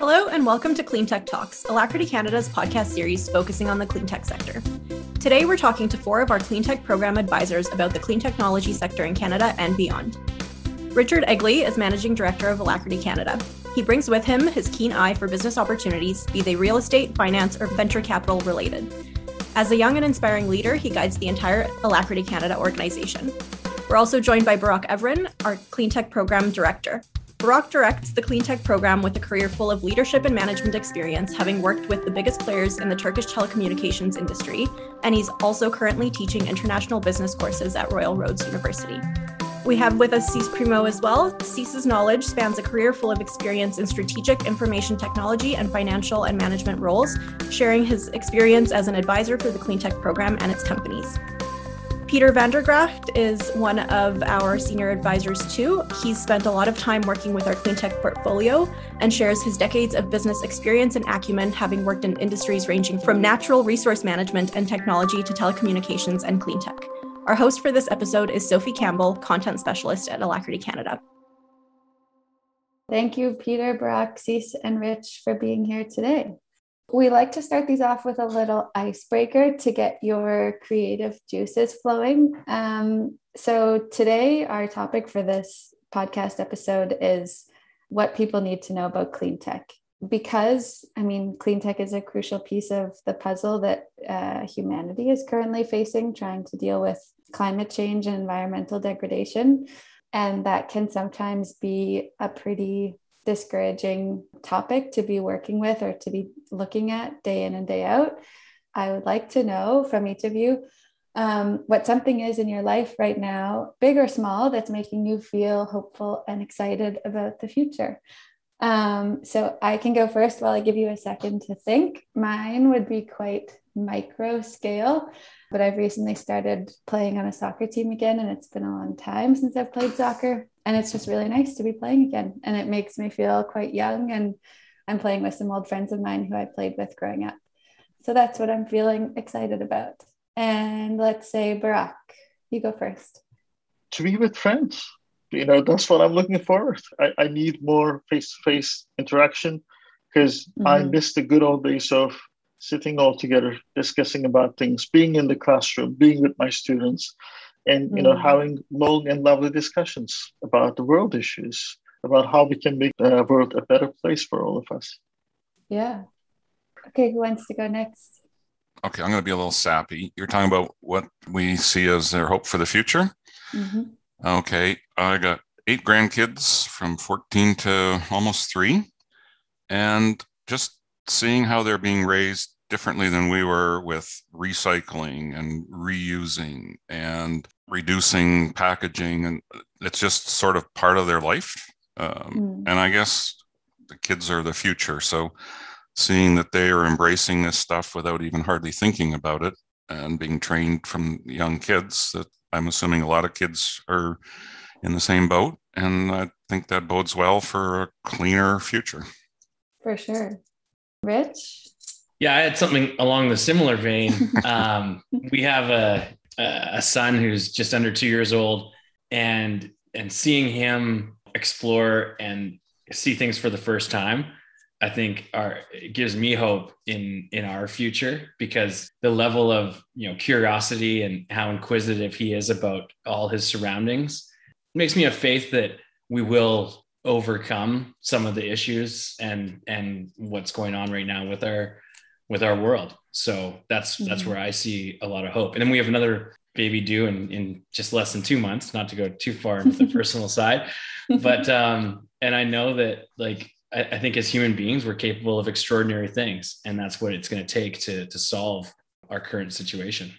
Hello and welcome to Cleantech Talks, Alacrity Canada's podcast series focusing on the cleantech sector. Today we're talking to four of our cleantech program advisors about the clean technology sector in Canada and beyond. Richard Egley is Managing Director of Alacrity Canada. He brings with him his keen eye for business opportunities, be they real estate, finance, or venture capital related. As a young and inspiring leader, he guides the entire Alacrity Canada organization. We're also joined by Barack Evren, our Cleantech Program Director. Barack directs the Cleantech program with a career full of leadership and management experience, having worked with the biggest players in the Turkish telecommunications industry, and he's also currently teaching international business courses at Royal Roads University. We have with us Kees Primo as well. Kees's knowledge spans a career full of experience in strategic information technology and financial and management roles, sharing his experience as an advisor for the Cleantech program and its companies. Peter Vandergracht is one of our senior advisors too. He's spent a lot of time working with our cleantech portfolio and shares his decades of business experience and acumen, having worked in industries ranging from natural resource management and technology to telecommunications and cleantech. Our host for this episode is Sophie Campbell, Content Specialist at Alacrity Canada. Thank you, Peter, Barack, Kees, and Rich for being here today. We like to start these off with a little icebreaker to get your creative juices flowing. So today, our topic for this podcast episode is what people need to know about cleantech. Because, cleantech is a crucial piece of the puzzle that humanity is currently facing, trying to deal with climate change and environmental degradation. And that can sometimes be a pretty discouraging topic to be working with or to be looking at day in and day out. I would like to know from each of you what something is in your life right now, big or small, that's making you feel hopeful and excited about the future. So I can go first while I give you a second to think. Mine would be quite micro scale, but I've recently started playing on a soccer team again, and it's been a long time since I've played soccer. And it's just really nice to be playing again. And it makes me feel quite young. And I'm playing with some old friends of mine who I played with growing up. So that's what I'm feeling excited about. And let's say, Barack, you go first. To be with friends. That's what I'm looking for. I need more face-to-face interaction because I miss the good old days of sitting all together, discussing about things, being in the classroom, being with my students. And, having long and lovely discussions about the world issues, about how we can make the world a better place for all of us. Yeah. Okay, who wants to go next? Okay, I'm going to be a little sappy. You're talking about what we see as their hope for the future. Mm-hmm. Okay, I got 8 grandkids from 14 to almost 3. And just seeing how they're being raised differently than we were, with recycling and reusing and reducing packaging, and it's just sort of part of their life. And I guess the kids are the future, so seeing that they are embracing this stuff without even hardly thinking about it and being trained from young kids, that I'm assuming a lot of kids are in the same boat, and I think that bodes well for a cleaner future. For sure. Rich? Yeah, I had something along the similar vein. We have a son who's just under 2 years old, and seeing him explore and see things for the first time, I think it gives me hope in our future, because the level of curiosity and how inquisitive he is about all his surroundings makes me have faith that we will overcome some of the issues and what's going on right now with our world. So that's where I see a lot of hope. And then we have another baby due in just less than 2 months, not to go too far into the personal side, but, and I know that I think as human beings, we're capable of extraordinary things, and that's what it's going to take to solve our current situation.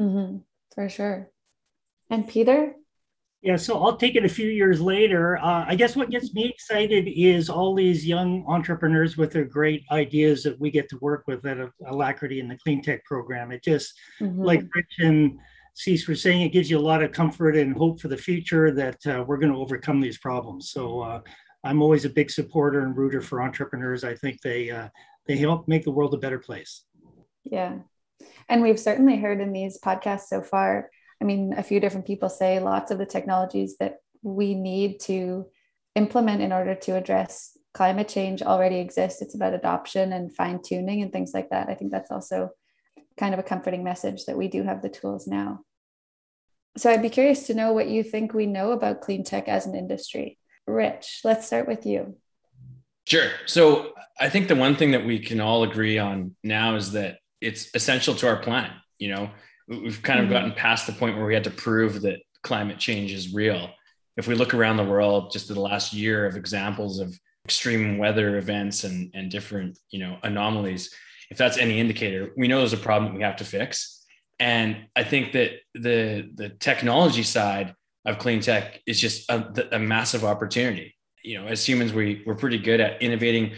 Mm-hmm, for sure. And Peter? Yeah, so I'll take it a few years later. I guess what gets me excited is all these young entrepreneurs with their great ideas that we get to work with at Alacrity and the Cleantech program. It just, like Rich and Kees were saying, it gives you a lot of comfort and hope for the future that we're going to overcome these problems. So I'm always a big supporter and rooter for entrepreneurs. I think they help make the world a better place. Yeah, and we've certainly heard in these podcasts so far, a few different people say lots of the technologies that we need to implement in order to address climate change already exists. It's about adoption and fine tuning and things like that. I think that's also kind of a comforting message that we do have the tools now. So I'd be curious to know what you think we know about clean tech as an industry. Rich, let's start with you. Sure. So I think the one thing that we can all agree on now is that it's essential to our planet. You know, we've kind of gotten past the point where we had to prove that climate change is real. If we look around the world, just in the last year of examples of extreme weather events and different, you know, anomalies, if that's any indicator, we know there's a problem that we have to fix. And I think that the technology side of clean tech is just a massive opportunity. You know, as humans, we're pretty good at innovating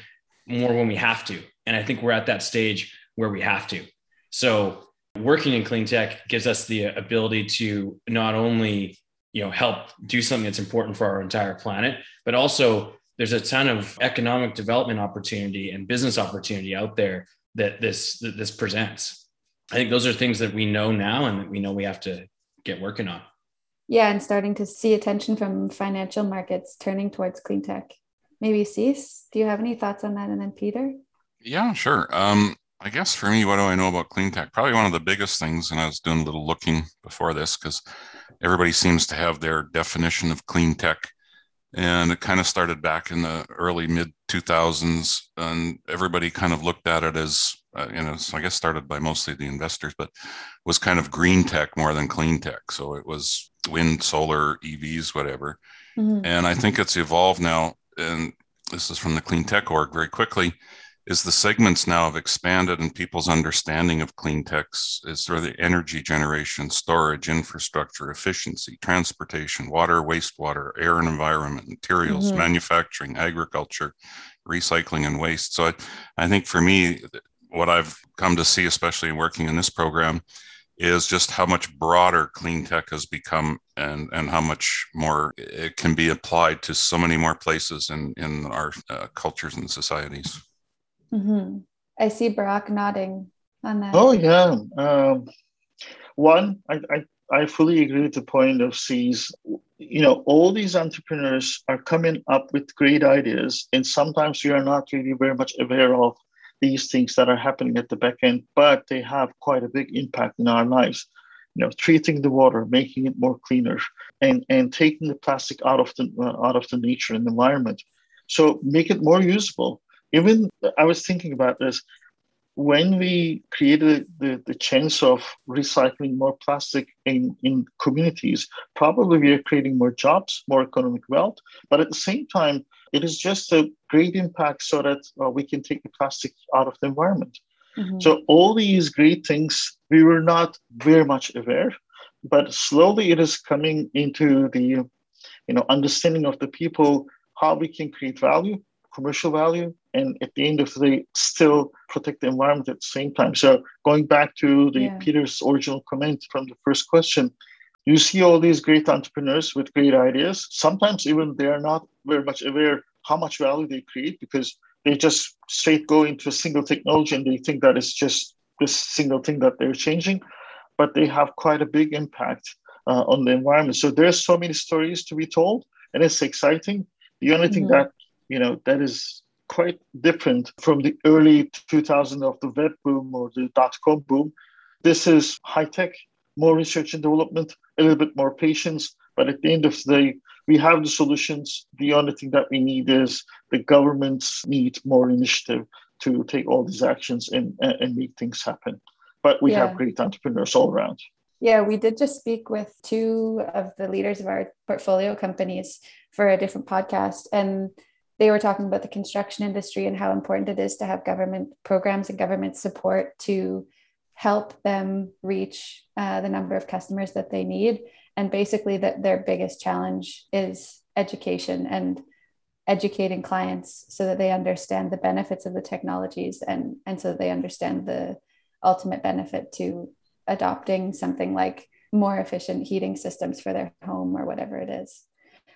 more when we have to. And I think we're at that stage where we have to. So working in clean tech gives us the ability to not only, you know, help do something that's important for our entire planet, but also there's a ton of economic development opportunity and business opportunity out there that this presents. I think those are things that we know now and that we know we have to get working on. Yeah, and starting to see attention from financial markets turning towards clean tech. Maybe Cease, do you have any thoughts on that? And then Peter? Yeah, sure. I guess for me, what do I know about clean tech? Probably one of the biggest things, and I was doing a little looking before this because everybody seems to have their definition of clean tech. And it kind of started back in the early mid 2000s, and everybody kind of looked at it as, you know, so I guess started by mostly the investors, but was kind of green tech more than clean tech. So it was wind, solar, EVs, whatever. Mm-hmm. And I think it's evolved now. And this is from the clean tech org very quickly. Is the segments now have expanded and people's understanding of clean techs is sort of the energy generation, storage, infrastructure, efficiency, transportation, water, wastewater, air and environment, materials, manufacturing, agriculture, recycling and waste. So I think for me, what I've come to see, especially working in this program, is just how much broader clean tech has become and how much more it can be applied to so many more places in our cultures and societies. Mm-hmm. I see Barack nodding on that. Oh, yeah. One, I fully agree with the point of C's. You know, all these entrepreneurs are coming up with great ideas, and sometimes we are not really very much aware of these things that are happening at the back end, but they have quite a big impact in our lives. You know, treating the water, making it more cleaner, and taking the plastic out of the nature and environment. So make it more usable. Even I was thinking about this, when we created the chance of recycling more plastic in communities, probably we are creating more jobs, more economic wealth. But at the same time, it is just a great impact so that we can take the plastic out of the environment. Mm-hmm. So all these great things, we were not very much aware, but slowly it is coming into the, you know, understanding of the people, how we can create value, commercial value, and at the end of the day, still protect the environment at the same time. So going back to Peter's original comment from the first question, you see all these great entrepreneurs with great ideas. Sometimes even they are not very much aware how much value they create because they just straight go into a single technology and they think that it's just this single thing that they're changing, but they have quite a big impact on the environment. So there's so many stories to be told, and it's exciting. The only thing that, you know, that is quite different from the early 2000s of the web boom or the dot-com boom. This is high tech, more research and development, a little bit more patience. But at the end of the day, we have the solutions. The only thing that we need is the governments need more initiative to take all these actions and make things happen. But we have great entrepreneurs all around. Yeah, we did just speak with two of the leaders of our portfolio companies for a different podcast. And they were talking about the construction industry and how important it is to have government programs and government support to help them reach the number of customers that they need. And basically that their biggest challenge is education and educating clients so that they understand the benefits of the technologies and so they understand the ultimate benefit to adopting something like more efficient heating systems for their home or whatever it is.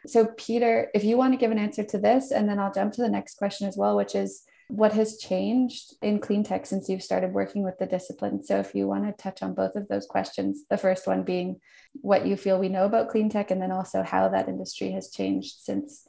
So Peter, if you want to give an answer to this, and then I'll jump to the next question as well, which is what has changed in clean tech since you've started working with the discipline? So if you want to touch on both of those questions, the first one being what you feel we know about clean tech, and then also how that industry has changed since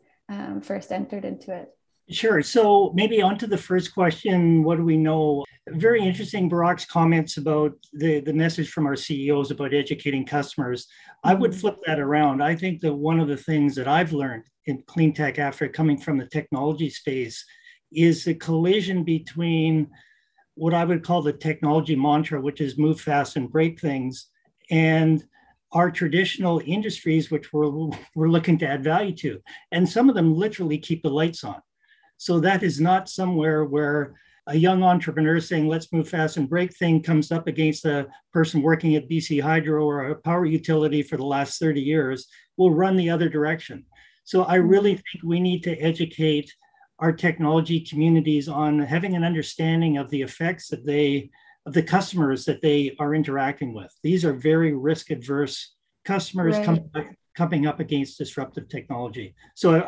first entered into it. Sure. So maybe onto the first question, what do we know? Very interesting, Barack's comments about the message from our CEOs about educating customers. I would flip that around. I think that one of the things that I've learned in clean tech after coming from the technology space is the collision between what I would call the technology mantra, which is move fast and break things, and our traditional industries, which we're looking to add value to. And some of them literally keep the lights on. So that is not somewhere where a young entrepreneur saying, let's move fast and break thing comes up against a person working at BC Hydro or a power utility for the last 30 years, will run the other direction. So I really think we need to educate our technology communities on having an understanding of the effects that of the customers that they are interacting with. These are very risk adverse customers coming up against disruptive technology. So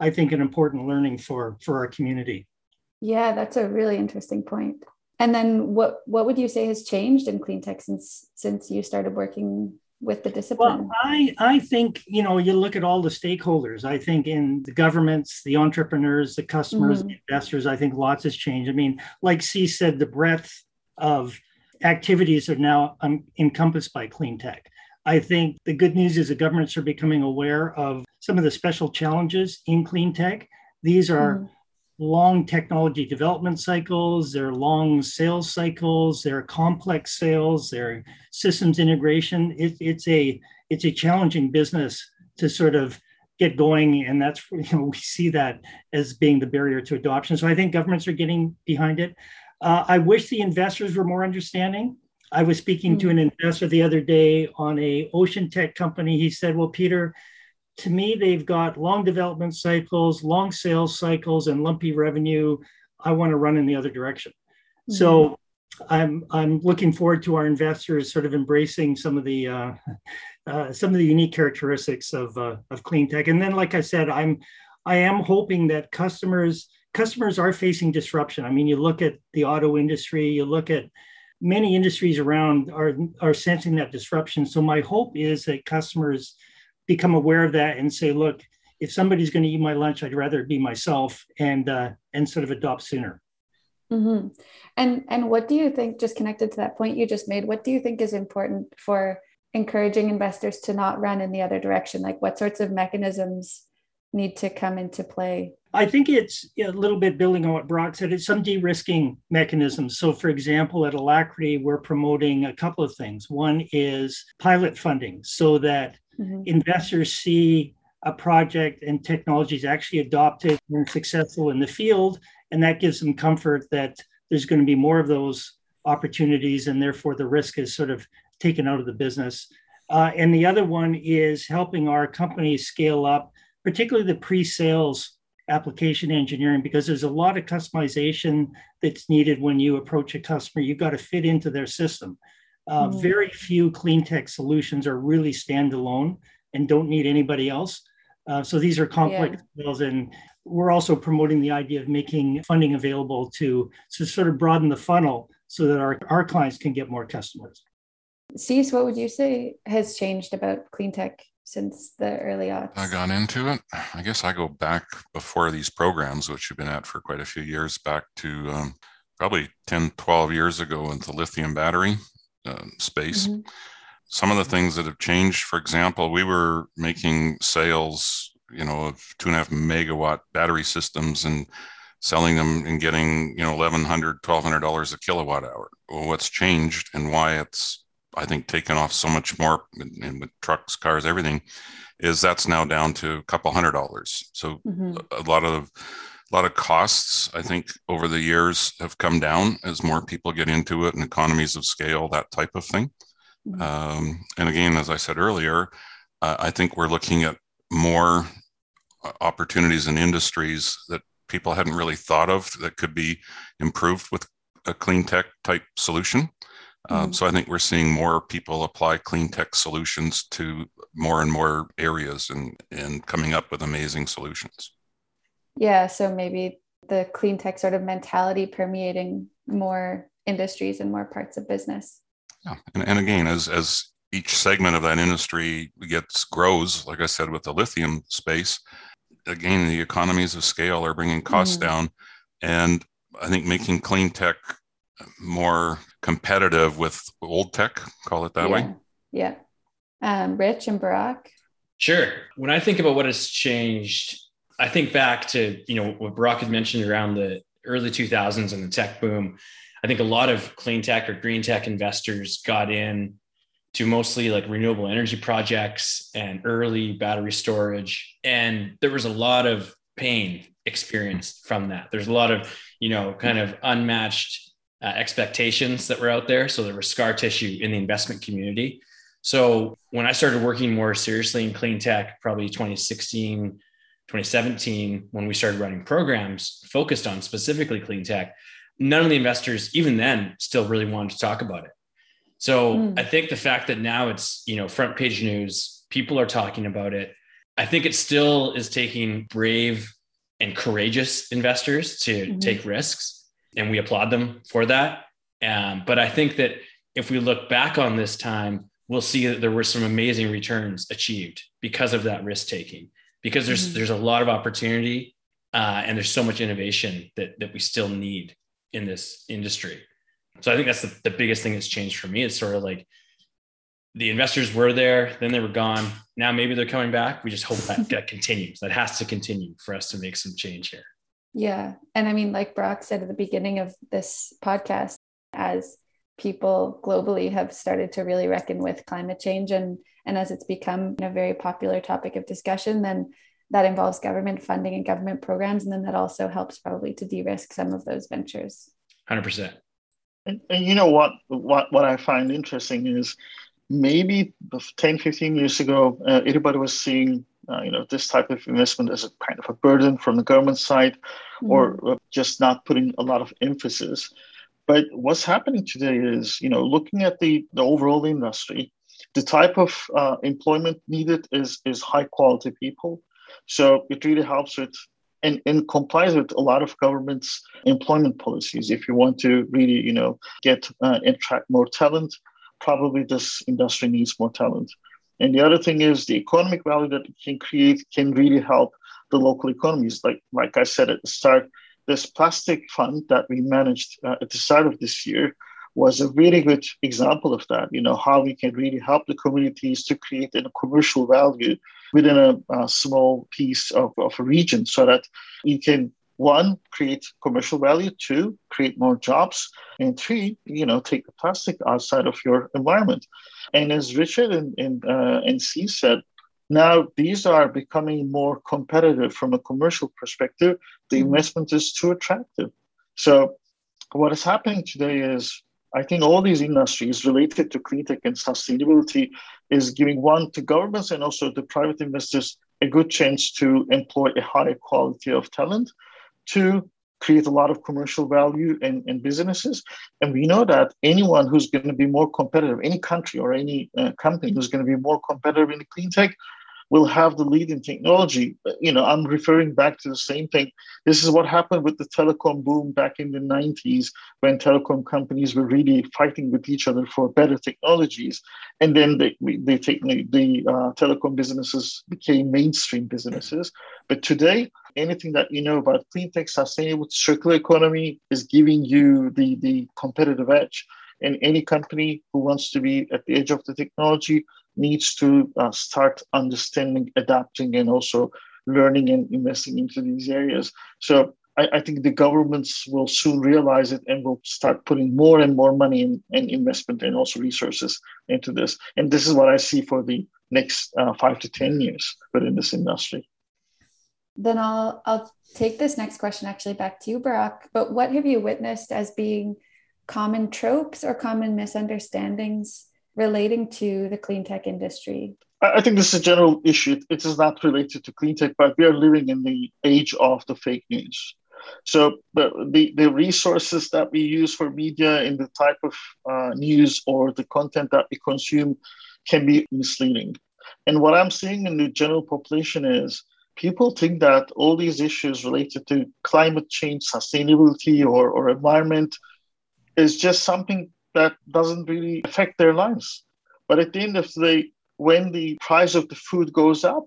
I think an important learning for our community. Yeah, that's a really interesting point. And then what would you say has changed in clean tech since you started working with the discipline? Well, I think, you look at all the stakeholders. I think in the governments, the entrepreneurs, the customers, the investors, I think lots has changed. I mean, like C said, the breadth of activities are now encompassed by clean tech. I think the good news is the governments are becoming aware of some of the special challenges in clean tech. These are long technology development cycles, they're long sales cycles, they're complex sales, they're systems integration. It's a challenging business to sort of get going. And that's, we see that as being the barrier to adoption. So I think governments are getting behind it. I wish the investors were more understanding. I was speaking to an investor the other day on an ocean tech company. He said, well, Peter, to me, they've got long development cycles, long sales cycles, and lumpy revenue. I want to run in the other direction. Mm-hmm. So I'm looking forward to our investors sort of embracing some of the unique characteristics of clean tech. And then, like I said, I am hoping that customers are facing disruption. I mean, you look at the auto industry, you look at many industries around are sensing that disruption. So my hope is that customers become aware of that and say, look, if somebody's going to eat my lunch, I'd rather it be myself, and sort of adopt sooner. Mm-hmm. And what do you think, just connected to that point you just made, what do you think is important for encouraging investors to not run in the other direction? Like, what sorts of mechanisms need to come into play? I think it's a little bit building on what Brock said. It's some de-risking mechanisms. So for example, at Alacrity, we're promoting a couple of things. One is pilot funding so that investors see a project and technology is actually adopted and successful in the field. And that gives them comfort that there's going to be more of those opportunities, and therefore the risk is sort of taken out of the business. And the other one is helping our companies scale up, particularly the pre-sales application engineering, because there's a lot of customization that's needed when you approach a customer. You've got to fit into their system. Very few clean tech solutions are really standalone and don't need anybody else. So these are complex deals. And we're also promoting the idea of making funding available to sort of broaden the funnel so that our clients can get more customers. Cees, what would you say has changed about clean tech since the early aughts? I got into it. I guess I go back before these programs, which you've been at for quite a few years, back to probably 10, 12 years ago with the lithium battery space. Mm-hmm. Some of the things that have changed, for example, we were making sales, of 2.5 megawatt battery systems and selling them and getting, $1,100, $1,200 a kilowatt hour. Well, what's changed and why it's, I think, taken off so much more, and with trucks, cars, everything, is that's now down to $200. So a lot of costs, I think, over the years have come down as more people get into it, and economies of scale, that type of thing. Mm-hmm. And again, as I said earlier, I think we're looking at more opportunities in industries that people hadn't really thought of that could be improved with a clean tech type solution. So I think we're seeing more people apply clean tech solutions to more and more areas and coming up with amazing solutions. Yeah, so maybe the clean tech sort of mentality permeating more industries and more parts of business. Yeah, and again, as each segment of that industry grows, like I said, with the lithium space, again, the economies of scale are bringing costs down. And I think making clean tech more competitive with old tech, call it that way. Yeah. Rich and Barack. Sure. When I think about what has changed, I think back to, you know, what Barack had mentioned around the early 2000s and the tech boom. I think a lot of clean tech or green tech investors got in to mostly like renewable energy projects and early battery storage. And there was a lot of pain experienced from that. There's a lot of, you know, kind of unmatched expectations that were out there. So there was scar tissue in the investment community. So when I started working more seriously in clean tech, probably 2016, 2017, when we started running programs focused on specifically clean tech, none of the investors, even then, still really wanted to talk about it. So I think the fact that now it's, you know, front page news, people are talking about it. I think it still is taking brave and courageous investors to take risks, and we applaud them for that. But I think that if we look back on this time, we'll see that there were some amazing returns achieved because of that risk taking, because there's a lot of opportunity and there's so much innovation that we still need in this industry. So I think that's the biggest thing that's changed for me. It's sort of like the investors were there, then they were gone. Now maybe they're coming back. We just hope that continues. That has to continue for us to make some change here. Yeah. And I mean, like Brock said at the beginning of this podcast, as people globally have started to really reckon with climate change and as it's become a very popular topic of discussion, then that involves government funding and government programs. And then that also helps probably to de-risk some of those ventures. 100%. And you know what I find interesting is maybe 10, 15 years ago, everybody was seeing, this type of investment as a kind of a burden from the government side or just not putting a lot of emphasis. But what's happening today is, looking at the overall industry, the type of employment needed is high quality people. So it really helps with and complies with a lot of government's employment policies. If you want to really, get and attract more talent, probably this industry needs more talent. And the other thing is the economic value that it can create can really help the local economies. Like I said at the start, this plastic fund that we managed at the start of this year was a really good example of that, how we can really help the communities to create a commercial value within a small piece of a region so that you can, 1, create commercial value, 2, create more jobs, and 3, take the plastic outside of your environment. And as Richard and C said, now these are becoming more competitive from a commercial perspective. The investment is too attractive. So what is happening today is, I think all these industries related to clean tech and sustainability is giving to governments and also to private investors a good chance to employ a higher quality of talent, 2, create a lot of commercial value in businesses. And we know that anyone who's going to be more competitive, any country or any company who's going to be more competitive in clean tech will have the lead in technology. I'm referring back to the same thing. This is what happened with the telecom boom back in the 90s when telecom companies were really fighting with each other for better technologies. And then the telecom businesses became mainstream businesses. But today, anything that you know about clean tech, sustainable, circular economy is giving you the competitive edge. And any company who wants to be at the edge of the technology needs to start understanding, adapting, and also learning and investing into these areas. So I think the governments will soon realize it and will start putting more and more money and investment and also resources into this. And this is what I see for the next 5 to 10 years within this industry. Then I'll take this next question actually back to you, Barack. But what have you witnessed as being common tropes or common misunderstandings relating to the clean tech industry? I think this is a general issue. It is not related to clean tech, but we are living in the age of the fake news. So the resources that we use for media and the type of news or the content that we consume can be misleading. And what I'm seeing in the general population is people think that all these issues related to climate change, sustainability, or environment is just something that doesn't really affect their lives. But at the end of the day, when the price of the food goes up,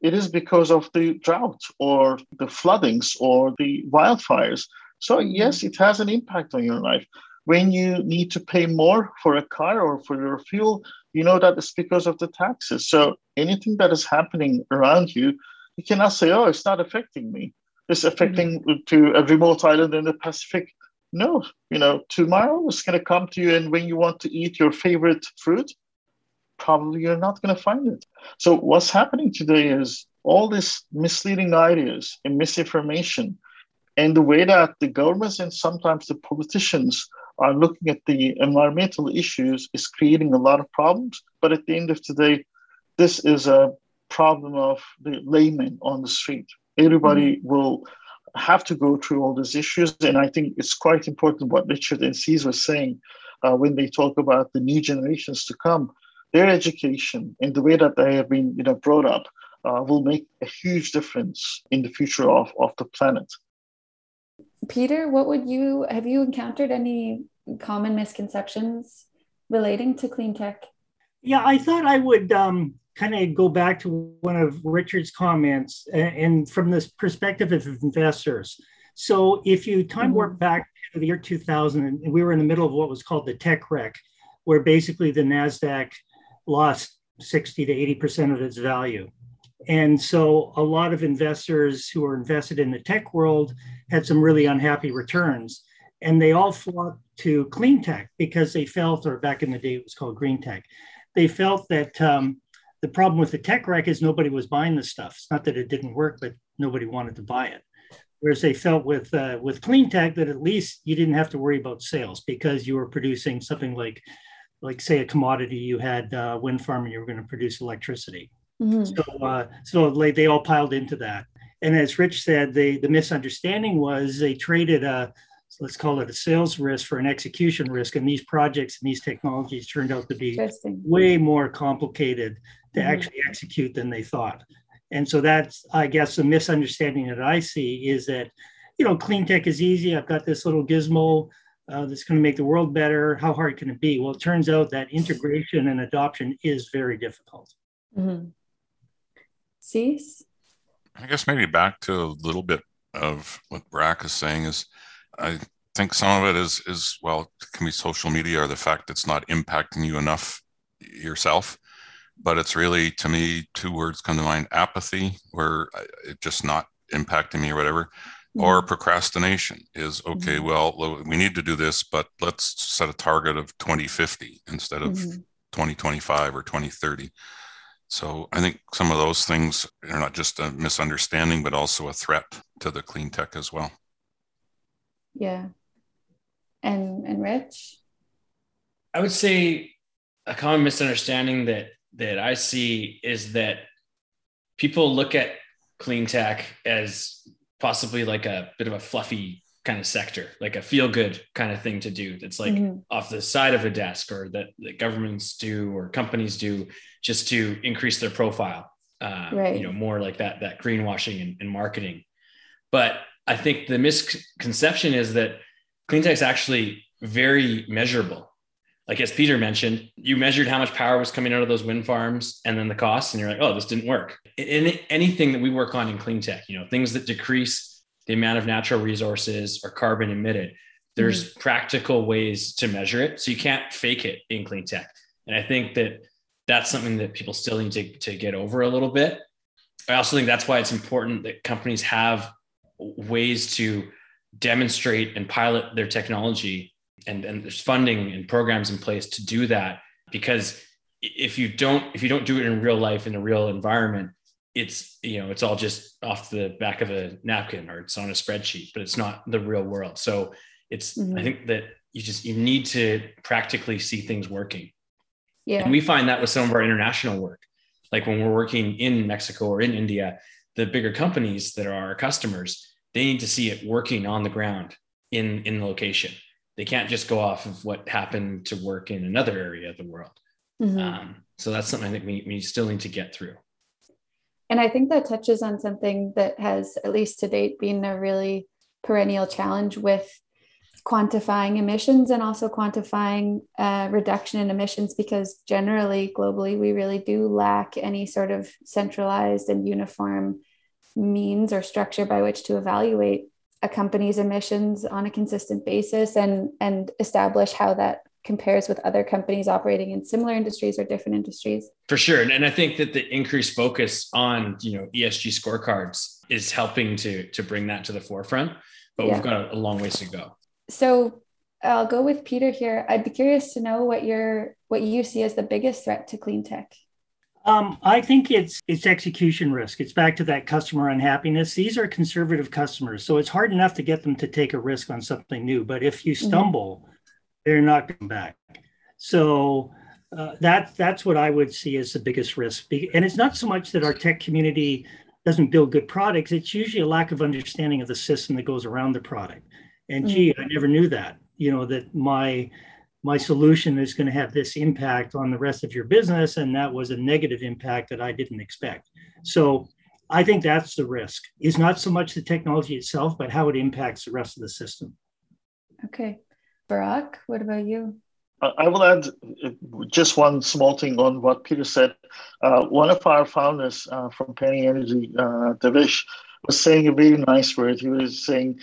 it is because of the drought or the floodings or the wildfires. So yes, it has an impact on your life. When you need to pay more for a car or for your fuel, you know that it's because of the taxes. So anything that is happening around you, you cannot say, oh, it's not affecting me. It's affecting to a remote island in the Pacific. No, you know, tomorrow it's going to come to you. And when you want to eat your favorite fruit, probably you're not going to find it. So what's happening today is all these misleading ideas and misinformation, and the way that the governments and sometimes the politicians are looking at the environmental issues is creating a lot of problems. But at the end of the day, this is a problem of the layman on the street. Everybody will have to go through all these issues. And I think it's quite important what Richard and Cees were saying when they talk about the new generations to come. Their education and the way that they have been brought up will make a huge difference in the future of the planet. Peter, have you encountered any common misconceptions relating to clean tech? Yeah, I thought I would kind of go back to one of Richard's comments and from this perspective of investors. So if you time warp back to the year 2000, and we were in the middle of what was called the tech wreck, where basically the NASDAQ lost 60 to 80% of its value. And so a lot of investors who were invested in the tech world had some really unhappy returns. And they all flocked to clean tech because they felt, or back in the day it was called green tech, they felt that the problem with the tech wreck is nobody was buying this stuff. It's not that it didn't work, but nobody wanted to buy it. Whereas they felt with clean tech that at least you didn't have to worry about sales because you were producing something like say a commodity. You had a wind farm and you were going to produce electricity. So they all piled into that. And as Rich said, the misunderstanding was they traded let's call it a sales risk for an execution risk. And these projects and these technologies turned out to be way more complicated to actually execute than they thought. And so that's, I guess, the misunderstanding that I see is that, clean tech is easy. I've got this little gizmo that's going to make the world better. How hard can it be? Well, it turns out that integration and adoption is very difficult. Cees? I guess maybe back to a little bit of what Barack is saying is, I think some of it is it can be social media or the fact it's not impacting you enough yourself. But it's really, to me, two words come to mind: apathy, where it's just not impacting me or whatever, or procrastination is, okay, well, we need to do this, but let's set a target of 2050 instead of 2025 or 2030. So I think some of those things are not just a misunderstanding, but also a threat to the clean tech as well. Yeah. And Rich? I would say a common misunderstanding that I see is that people look at clean tech as possibly like a bit of a fluffy kind of sector, like a feel good kind of thing to do. That's like off the side of a desk, or that the governments do or companies do just to increase their profile, more like that greenwashing and marketing. But I think the misconception is that clean tech is actually very measurable. Like, as Peter mentioned, you measured how much power was coming out of those wind farms and then the costs, and you're like, oh, this didn't work. And anything that we work on in clean tech, things that decrease the amount of natural resources or carbon emitted, there's practical ways to measure it. So you can't fake it in clean tech. And I think that's something that people still need to get over a little bit. I also think that's why it's important that companies have ways to demonstrate and pilot their technology. And there's funding and programs in place to do that, because if you don't do it in real life, in a real environment, it's all just off the back of a napkin, or it's on a spreadsheet, but it's not the real world. So it's, I think that you need to practically see things working. Yeah. And we find that with some of our international work, like when we're working in Mexico or in India, the bigger companies that are our customers, they need to see it working on the ground in the location. They can't just go off of what happened to work in another area of the world. So that's something I think we still need to get through. And I think that touches on something that has, at least to date, been a really perennial challenge with quantifying emissions and also quantifying reduction in emissions, because generally, globally, we really do lack any sort of centralized and uniform means or structure by which to evaluate a company's emissions on a consistent basis and establish how that compares with other companies operating in similar industries or different industries. For sure. And I think that the increased focus on, you know, ESG scorecards is helping to bring that to the forefront, but we've got a long ways to go. So I'll go with Peter here. I'd be curious to know what you see as the biggest threat to clean tech. I think it's execution risk. It's back to that customer unhappiness. These are conservative customers, so it's hard enough to get them to take a risk on something new. But if you stumble, they're not coming back. So that's what I would see as the biggest risk. And it's not so much that our tech community doesn't build good products. It's usually a lack of understanding of the system that goes around the product. And gee, I never knew that, you know, that my solution is going to have this impact on the rest of your business. And that was a negative impact that I didn't expect. So I think that's the risk, is not so much the technology itself, but how it impacts the rest of the system. Okay. Barack, what about you? I will add just one small thing on what Peter said. One of our founders from Penny Energy, Devish, was saying a very nice word. He was saying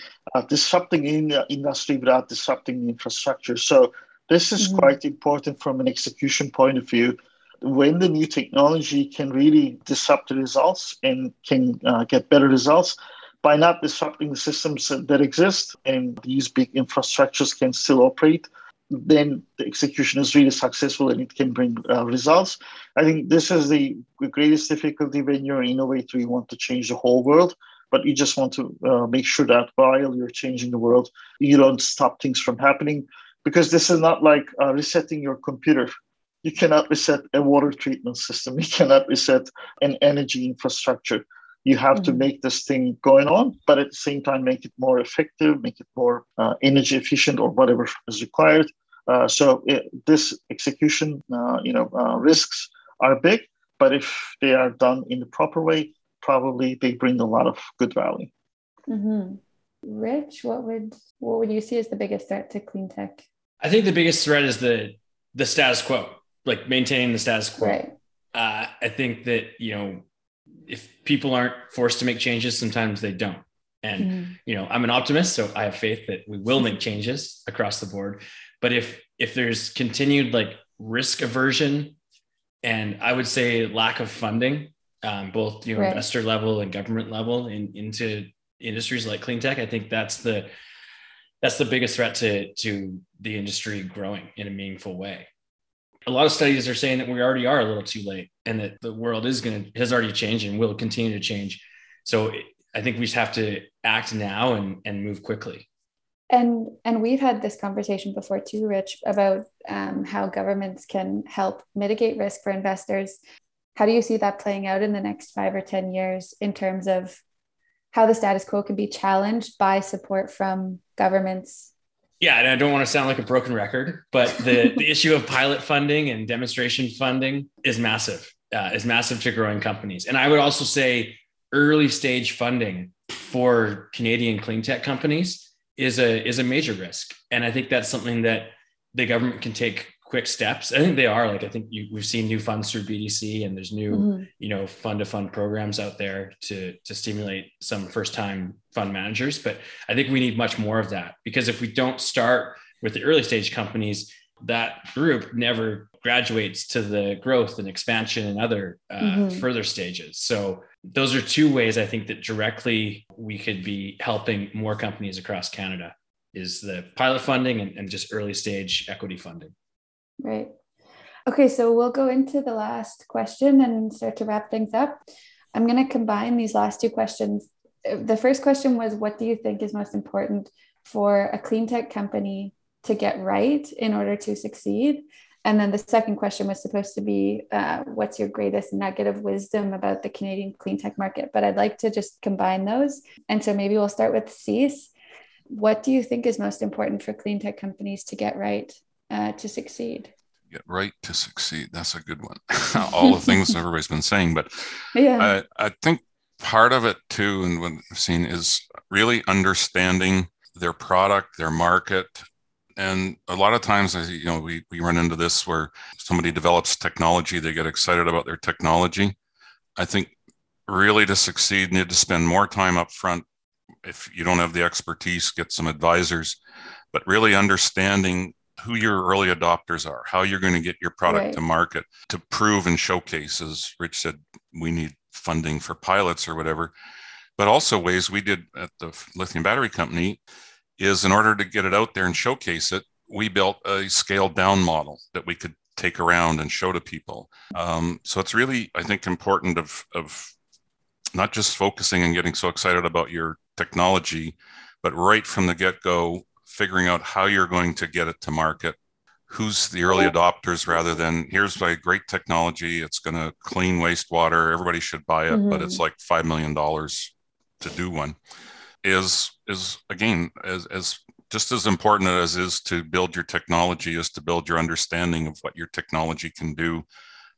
disrupting in the industry without disrupting infrastructure. So this is quite important from an execution point of view. When the new technology can really disrupt the results and can get better results, by not disrupting the systems that exist and these big infrastructures can still operate, then the execution is really successful and it can bring results. I think this is the greatest difficulty when you're an innovator. You want to change the whole world, but you just want to make sure that while you're changing the world, you don't stop things from happening. Because this is not like resetting your computer. You cannot reset a water treatment system. You cannot reset an energy infrastructure. You have to make this thing going on, but at the same time, make it more effective, make it more energy efficient or whatever is required. So this execution risks are big, but if they are done in the proper way, probably they bring a lot of good value. Mm-hmm. Rich, what would you see as the biggest threat to clean tech? I think the biggest threat is the status quo, like maintaining the status quo. Right. I think that, you know, if people aren't forced to make changes, sometimes they don't. And, you know, I'm an optimist, so I have faith that we will make changes across the board. But if there's continued like risk aversion, and I would say lack of funding, both, you know, investor level and government level into industries like clean tech, I think that's the biggest threat to the industry growing in a meaningful way. A lot of studies are saying that we already are a little too late, and that the world has already changed and will continue to change. So I think we just have to act now and move quickly. And we've had this conversation before too, Rich, about how governments can help mitigate risk for investors. How do you see that playing out in the next 5 or 10 years in terms of how the status quo can be challenged by support from governments? Yeah, and I don't want to sound like a broken record, but the issue of pilot funding and demonstration funding is massive to growing companies. And I would also say early stage funding for Canadian clean tech companies is a major risk. And I think that's something that the government can take quick steps. I think they are. Like, I think we've seen new funds through BDC, and there's new, you know, fund to fund programs out there to stimulate some first time fund managers. But I think we need much more of that, because if we don't start with the early stage companies, that group never graduates to the growth and expansion and other further stages. So those are two ways I think that directly we could be helping more companies across Canada, is the pilot funding and just early stage equity funding. Right. Okay, so we'll go into the last question and start to wrap things up. I'm going to combine these last two questions. The first question was, what do you think is most important for a clean tech company to get right in order to succeed? And then the second question was supposed to be, what's your greatest nugget of wisdom about the Canadian clean tech market? But I'd like to just combine those. And so maybe we'll start with Cease. What do you think is most important for clean tech companies to get right? To succeed. Get right to succeed. That's a good one. All the things everybody's been saying, but yeah, I think part of it too, and what I've seen, is really understanding their product, their market. And a lot of times, you know, we run into this where somebody develops technology, they get excited about their technology. I think really to succeed, you need to spend more time up front. If you don't have the expertise, get some advisors, but really understanding who your early adopters are, how you're going to get your product right to market, to prove and showcase, as Rich said, we need funding for pilots or whatever, but also ways we did at the lithium battery company is in order to get it out there and showcase it, we built a scaled down model that we could take around and show to people. So it's really, I think, important of not just focusing and getting so excited about your technology, but right from the get-go, figuring out how you're going to get it to market, who's the early adopters, rather than here's my great technology, it's going to clean wastewater, everybody should buy it, but it's like $5 million to do one, is again, as just as important as is to build your technology is to build your understanding of what your technology can do,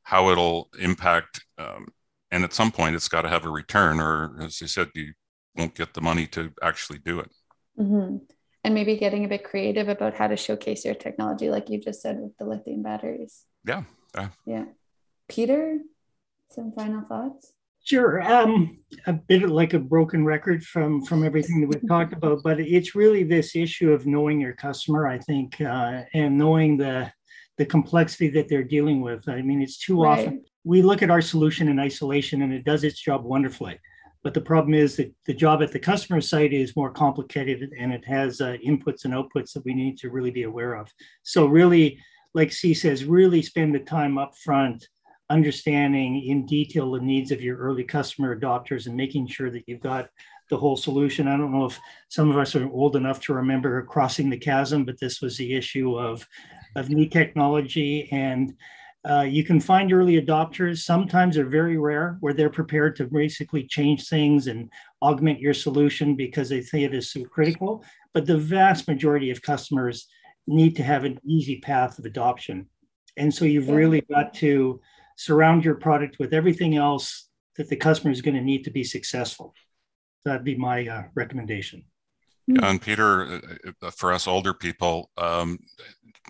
how it'll impact, and at some point it's got to have a return, or as you said, you won't get the money to actually do it. And maybe getting a bit creative about how to showcase your technology, like you just said with the lithium batteries. Yeah. Peter, some final thoughts? Sure. A bit like a broken record from everything that we've talked about, but it's really this issue of knowing your customer, I think, and knowing the complexity that they're dealing with. I mean, it's too often we look at our solution in isolation and it does its job wonderfully. But the problem is that the job at the customer site is more complicated and it has inputs and outputs that we need to really be aware of. So really, like C says, really spend the time up front understanding in detail the needs of your early customer adopters and making sure that you've got the whole solution. I don't know if some of us are old enough to remember Crossing the Chasm, but this was the issue of new technology. And you can find early adopters. Sometimes they're very rare where they're prepared to basically change things and augment your solution because they say it is so critical. But the vast majority of customers need to have an easy path of adoption. And so you've really got to surround your product with everything else that the customer is going to need to be successful. So that'd be my recommendation. Yeah, and Peter, for us older people,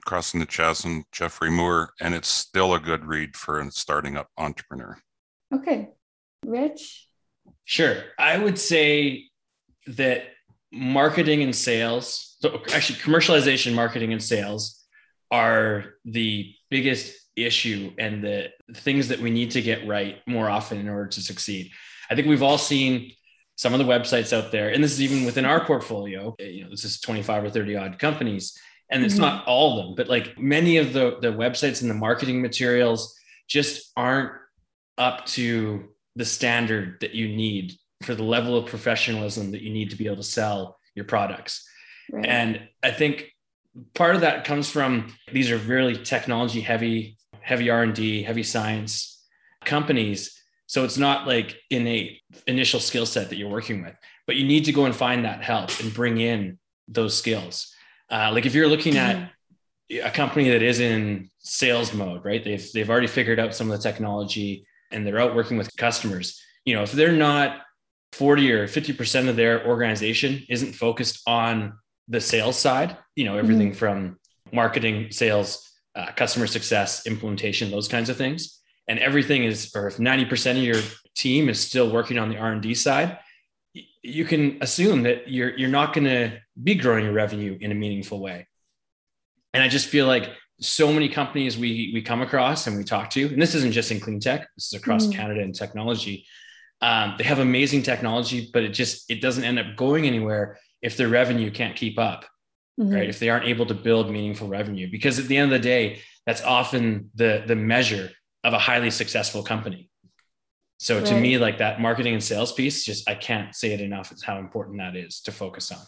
Crossing the Chasm, Jeffrey Moore, and it's still a good read for a starting up entrepreneur. Okay. Rich? Sure. I would say that marketing and sales, so actually commercialization, marketing and sales are the biggest issue and the things that we need to get right more often in order to succeed. I think we've all seen some of the websites out there, and this is even within our portfolio, you know, this is 25 or 30 odd companies, and it's not all of them, but like many of the websites and the marketing materials just aren't up to the standard that you need for the level of professionalism that you need to be able to sell your products. Right. And I think part of that comes from these are really technology heavy R&D, heavy science companies. So it's not like innate initial skill set that you're working with, but you need to go and find that help and bring in those skills. Like if you're looking at a company that is in sales mode, right? They've already figured out some of the technology and they're out working with customers. You know, if they're not 40 or 50% of their organization isn't focused on the sales side, you know, everything from marketing, sales, customer success, implementation, those kinds of things. And everything is, or if 90% of your team is still working on the R&D side, you can assume that you're not going to be growing your revenue in a meaningful way. And I just feel like so many companies we come across and we talk to, and this isn't just in clean tech, this is across Canada and technology. They have amazing technology, but it doesn't end up going anywhere if their revenue can't keep up, right? If they aren't able to build meaningful revenue, because at the end of the day, that's often the measure of a highly successful company. So to me, like that marketing and sales piece, just, I can't say it enough. It's how important that is to focus on.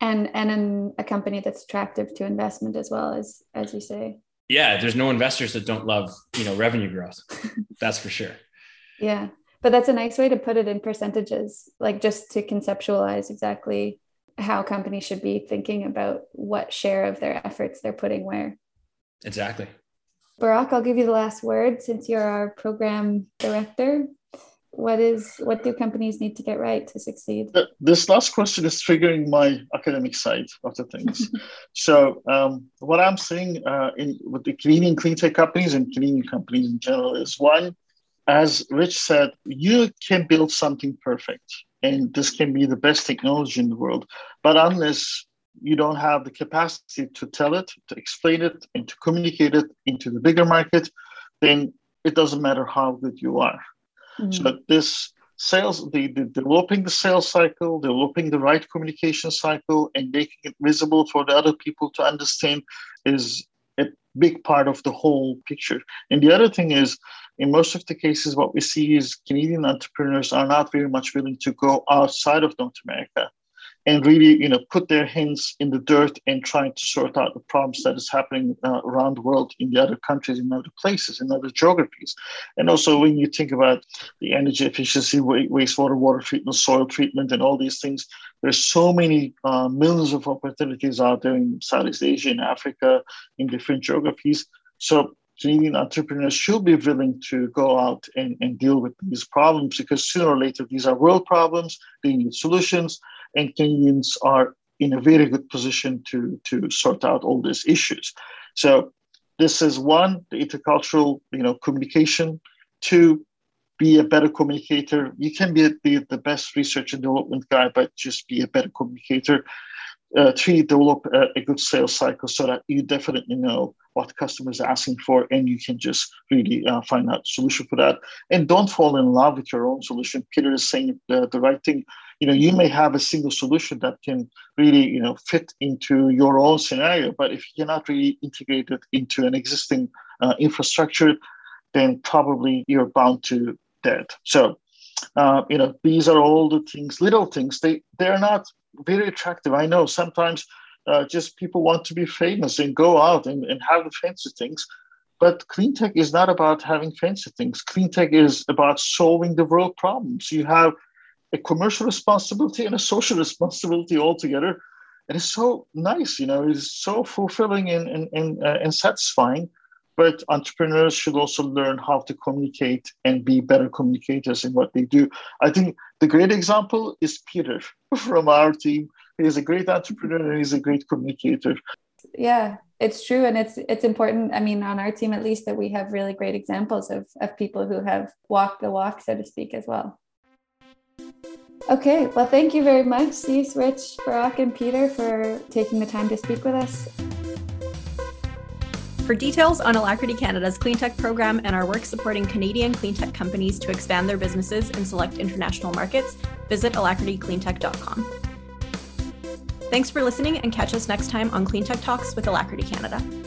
And in a company that's attractive to investment as well, as you say. Yeah. There's no investors that don't love, you know, revenue growth. That's for sure. Yeah. But that's a nice way to put it in percentages, like just to conceptualize exactly how companies should be thinking about what share of their efforts they're putting where. Exactly. Barack, I'll give you the last word since you're our program director. What do companies need to get right to succeed? This last question is triggering my academic side of the things. So what I'm seeing with the Canadian clean tech companies and Canadian companies in general is, one, as Rich said, you can build something perfect, and this can be the best technology in the world. But unless you don't have the capacity to tell it, to explain it, and to communicate it into the bigger market, then it doesn't matter how good you are. So this sales, the developing the sales cycle, developing the right communication cycle, and making it visible for the other people to understand is a big part of the whole picture. And the other thing is, in most of the cases, what we see is Canadian entrepreneurs are not very much willing to go outside of North America and really, you know, put their hands in the dirt and trying to sort out the problems that is happening around the world in the other countries, in other places, in other geographies. And also when you think about the energy efficiency, wastewater, water treatment, soil treatment, and all these things, there's so many millions of opportunities out there in Southeast Asia, in Africa, in different geographies. So Canadian entrepreneurs should be willing to go out and deal with these problems, because sooner or later, these are world problems, they need solutions, and Canadians are in a very good position to sort out all these issues. So this is one, the intercultural, you know, communication. Two, be a better communicator. You can be the best research and development guy, but just be a better communicator. Three, develop a good sales cycle so that you definitely know what customers are asking for, and you can just really find out a solution for that. And don't fall in love with your own solution. Peter is saying the right thing. You know, you may have a single solution that can really, you know, fit into your own scenario, but if you cannot really integrate it into an existing infrastructure, then probably you're bound to that. So, you know, these are all the things, little things. They're not very attractive. I know sometimes just people want to be famous and go out and have the fancy things, but clean tech is not about having fancy things. Clean tech is about solving the world problems. You have a commercial responsibility and a social responsibility altogether. And it's so nice, you know, it's so fulfilling and satisfying. But entrepreneurs should also learn how to communicate and be better communicators in what they do. I think the great example is Peter from our team. He is a great entrepreneur and he's a great communicator. Yeah, it's true. And it's important. I mean, on our team, at least, that we have really great examples of people who have walked the walk, so to speak, as well. Okay, well, thank you very much, Kees, Rich, Barack, and Peter, for taking the time to speak with us. For details on Alacrity Canada's Cleantech program and our work supporting Canadian cleantech companies to expand their businesses and select international markets, visit alacritycleantech.com. Thanks for listening, and catch us next time on Cleantech Talks with Alacrity Canada.